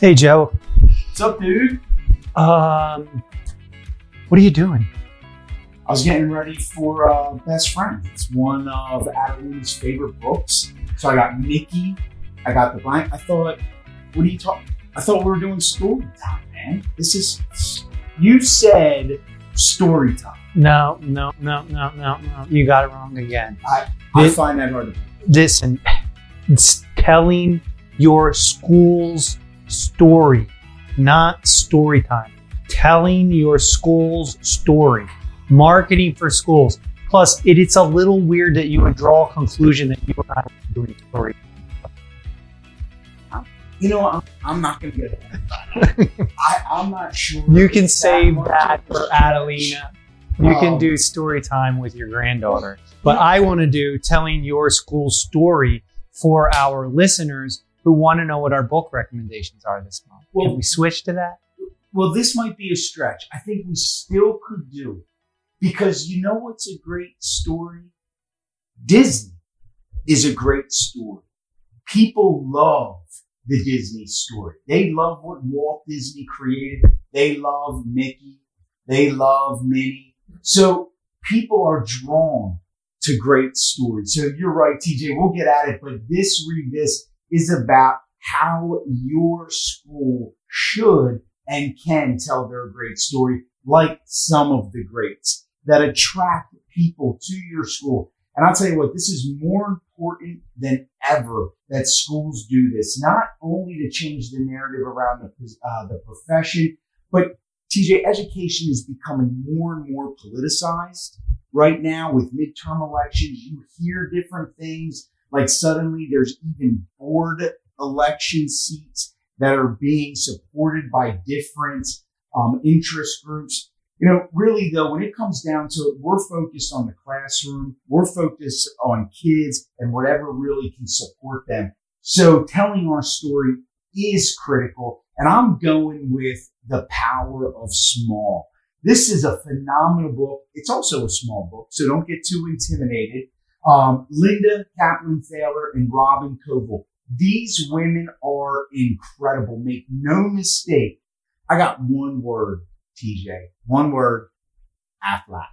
Hey, Joe. What's up, dude? What are you doing? I was getting ready for Best Friend. It's one of Adeline's favorite books. So I got Mickey. I got the blank. I thought, what are you talking? I thought we were doing story time, man. This is, you said story time. No. You got it wrong again. I find that hard to believe. Listen, it's telling your school's story, not story time. Telling your school's story. Marketing for schools. Plus, it's a little weird that you would draw a conclusion that you are not doing story. You know, I'm not going to get it. I'm not sure. You can save that for Adelina. You can do story time with your granddaughter. But I want to do telling your school story for our listeners who want to know what our book recommendations are this month. Well, can we switch to that? Well, this might be a stretch. I think we still could do it. Because you know what's a great story? Disney is a great story. People love the Disney story. They love what Walt Disney created. They love Mickey. They love Minnie. So people are drawn to great stories. So you're right, TJ, we'll get at it. But this Read This is about how your school should and can tell their great story, like some of the greats that attract people to your school. And I'll tell you what, this is more important than ever that schools do this, not only to change the narrative around the profession, but TJ, education is becoming more and more politicized right now with midterm elections. You hear different things, like suddenly there's even board election seats that are being supported by different interest groups. You know, really though, when it comes down to it, we're focused on the classroom, we're focused on kids and whatever really can support them. So telling our story is critical. And I'm going with The Power of Small. This is a phenomenal book. It's also a small book, so don't get too intimidated. Linda Kaplan Thaler and Robin Koval. These women are incredible. Make no mistake. I got one word, TJ. One word, Aflac.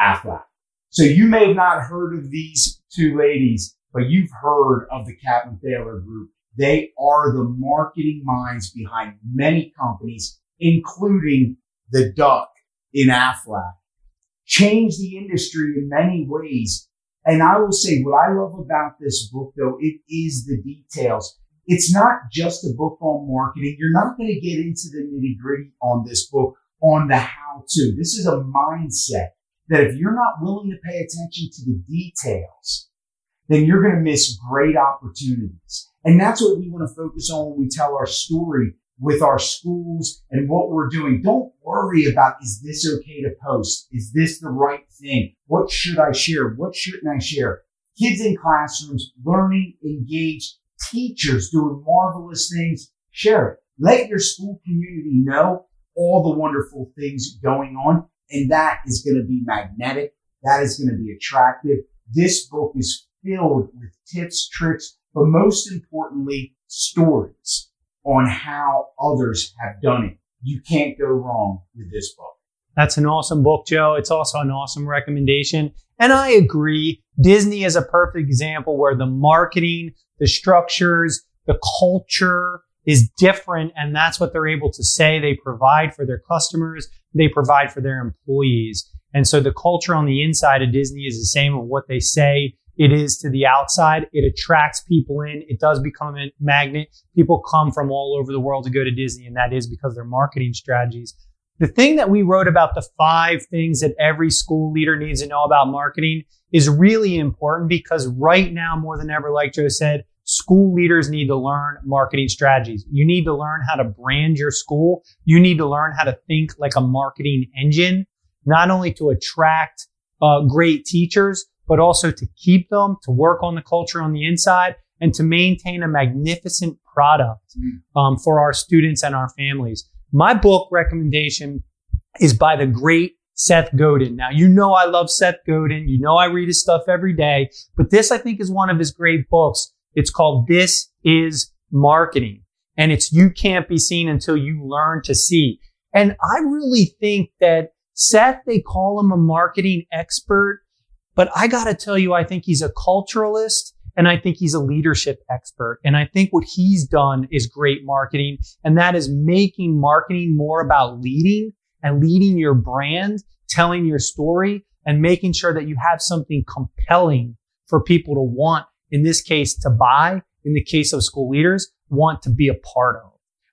Aflac. So you may have not heard of these two ladies, but you've heard of the Kaplan Thaler group. They are the marketing minds behind many companies, including the duck in Aflac. Changed the industry in many ways. And I will say what I love about this book, though, it is the details. It's not just a book on marketing. You're not going to get into the nitty-gritty on this book, on the how-to. This is a mindset that if you're not willing to pay attention to the details, then you're going to miss great opportunities. And that's what we want to focus on when we tell our story with our schools and what we're doing. Don't worry about, is this okay to post? Is this the right thing? What should I share? What shouldn't I share? Kids in classrooms, learning, engaged, teachers doing marvelous things. Share it. Let your school community know all the wonderful things going on. And that is going to be magnetic. That is going to be attractive. This book is filled with tips, tricks, but most importantly, stories on how others have done it. You can't go wrong with this book. That's an awesome book, Joe. It's also an awesome recommendation. And I agree. Disney is a perfect example where the marketing, the structures, the culture is different. And that's what they're able to say. They provide for their customers. They provide for their employees. And so the culture on the inside of Disney is the same of what they say it is to the outside. It attracts people in. It does become a magnet. People come from all over the world to go to Disney, and that is because their marketing strategies. The thing that we wrote about, the 5 things that every school leader needs to know about marketing, is really important because right now, more than ever, like Joe said, school leaders need to learn marketing strategies. You need to learn how to brand your school. You need to learn how to think like a marketing engine, not only to attract great teachers, but also to keep them, to work on the culture on the inside, and to maintain a magnificent product for our students and our families. My book recommendation is by the great Seth Godin. Now, you know I love Seth Godin. You know I read his stuff every day. But this, I think, is one of his great books. It's called This Is Marketing. And it's you can't be seen until you learn to see. And I really think that Seth, they call him a marketing expert, but I got to tell you, I think he's a culturalist and I think he's a leadership expert. And I think what he's done is great marketing, and that is making marketing more about leading and leading your brand, telling your story, and making sure that you have something compelling for people to want, in this case, to buy, in the case of school leaders, want to be a part of.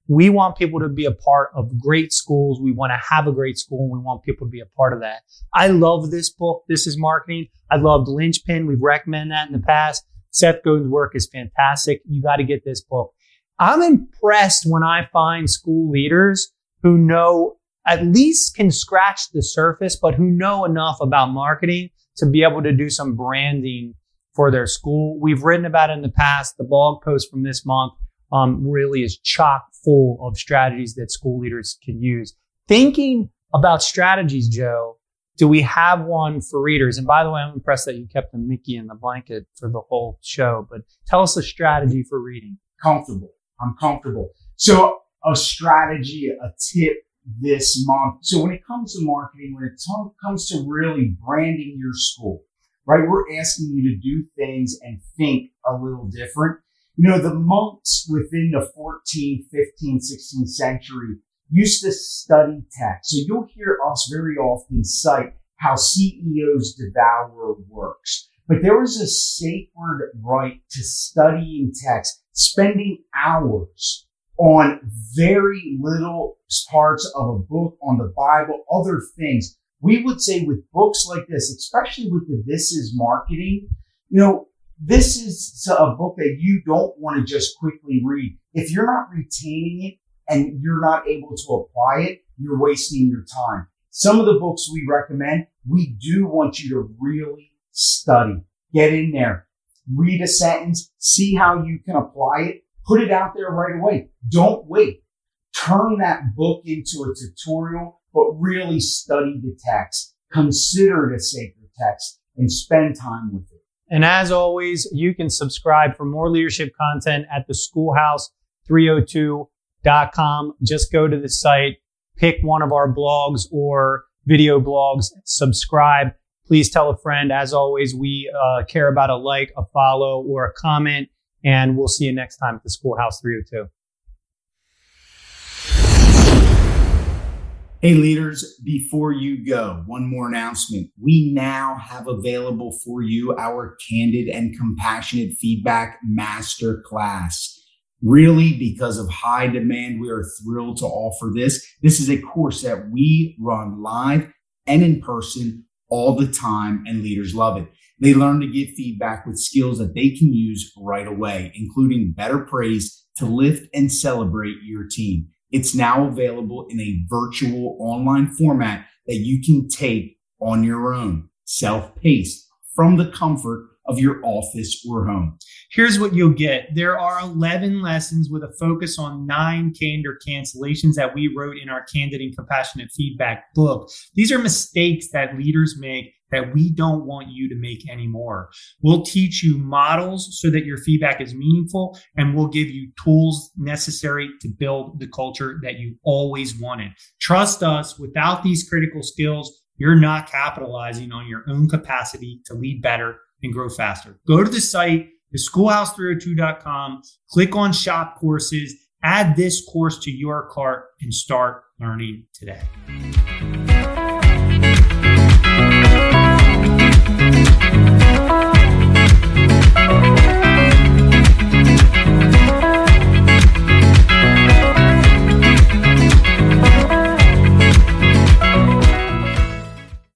We want people to be a part of great schools. We want to have a great school, and we want people to be a part of that. I love this book, This Is Marketing. I loved Linchpin. We've recommended that in the past. Seth Godin's work is fantastic. You got to get this book. I'm impressed when I find school leaders who know, at least can scratch the surface, but who know enough about marketing to be able to do some branding for their school. We've written about it in the past. The blog post from this month really is chock full of strategies that school leaders can use. Thinking about strategies, Joe, do we have one for readers? And by the way, I'm impressed that you kept the Mickey in the blanket for the whole show, but tell us a strategy for reading. Comfortable. I'm comfortable. So a strategy, a tip this month. So when it comes to marketing, when it comes to really branding your school, right, we're asking you to do things and think a little different. You know, the monks within the 14th, 15th, 16th century used to study text. So you'll hear us very often cite how CEOs devour works. But there was a sacred right to studying text, spending hours on very little parts of a book, on the Bible, other things. We would say with books like this, especially with the This Is Marketing, you know, this is a book that you don't want to just quickly read. If you're not retaining it and you're not able to apply it, you're wasting your time. Some of the books we recommend, we do want you to really study. Get in there, read a sentence, see how you can apply it, put it out there right away. Don't wait. Turn that book into a tutorial, but really study the text. Consider it a sacred text and spend time with it. And as always, you can subscribe for more leadership content at theschoolhouse302.com. Just go to the site, pick one of our blogs or video blogs, subscribe. Please tell a friend. As always, we care about a like, a follow, or a comment, and we'll see you next time at the Schoolhouse 302. Hey leaders, before you go, one more announcement. We now have available for you our Candid and Compassionate Feedback Masterclass. Really, because of high demand, we are thrilled to offer this. This is a course that we run live and in person all the time, and leaders love it. They learn to give feedback with skills that they can use right away, including better praise to lift and celebrate your team. It's now available in a virtual online format that you can take on your own, self-paced, from the comfort of your office or home. Here's what you'll get. There are 11 lessons with a focus on 9 candor cancellations that we wrote in our Candid and Compassionate Feedback book. These are mistakes that leaders make that we don't want you to make anymore. We'll teach you models so that your feedback is meaningful, and we'll give you tools necessary to build the culture that you always wanted. Trust us, without these critical skills, you're not capitalizing on your own capacity to lead better and grow faster. Go to the site, theschoolhouse302.com, click on Shop Courses, add this course to your cart, and start learning today.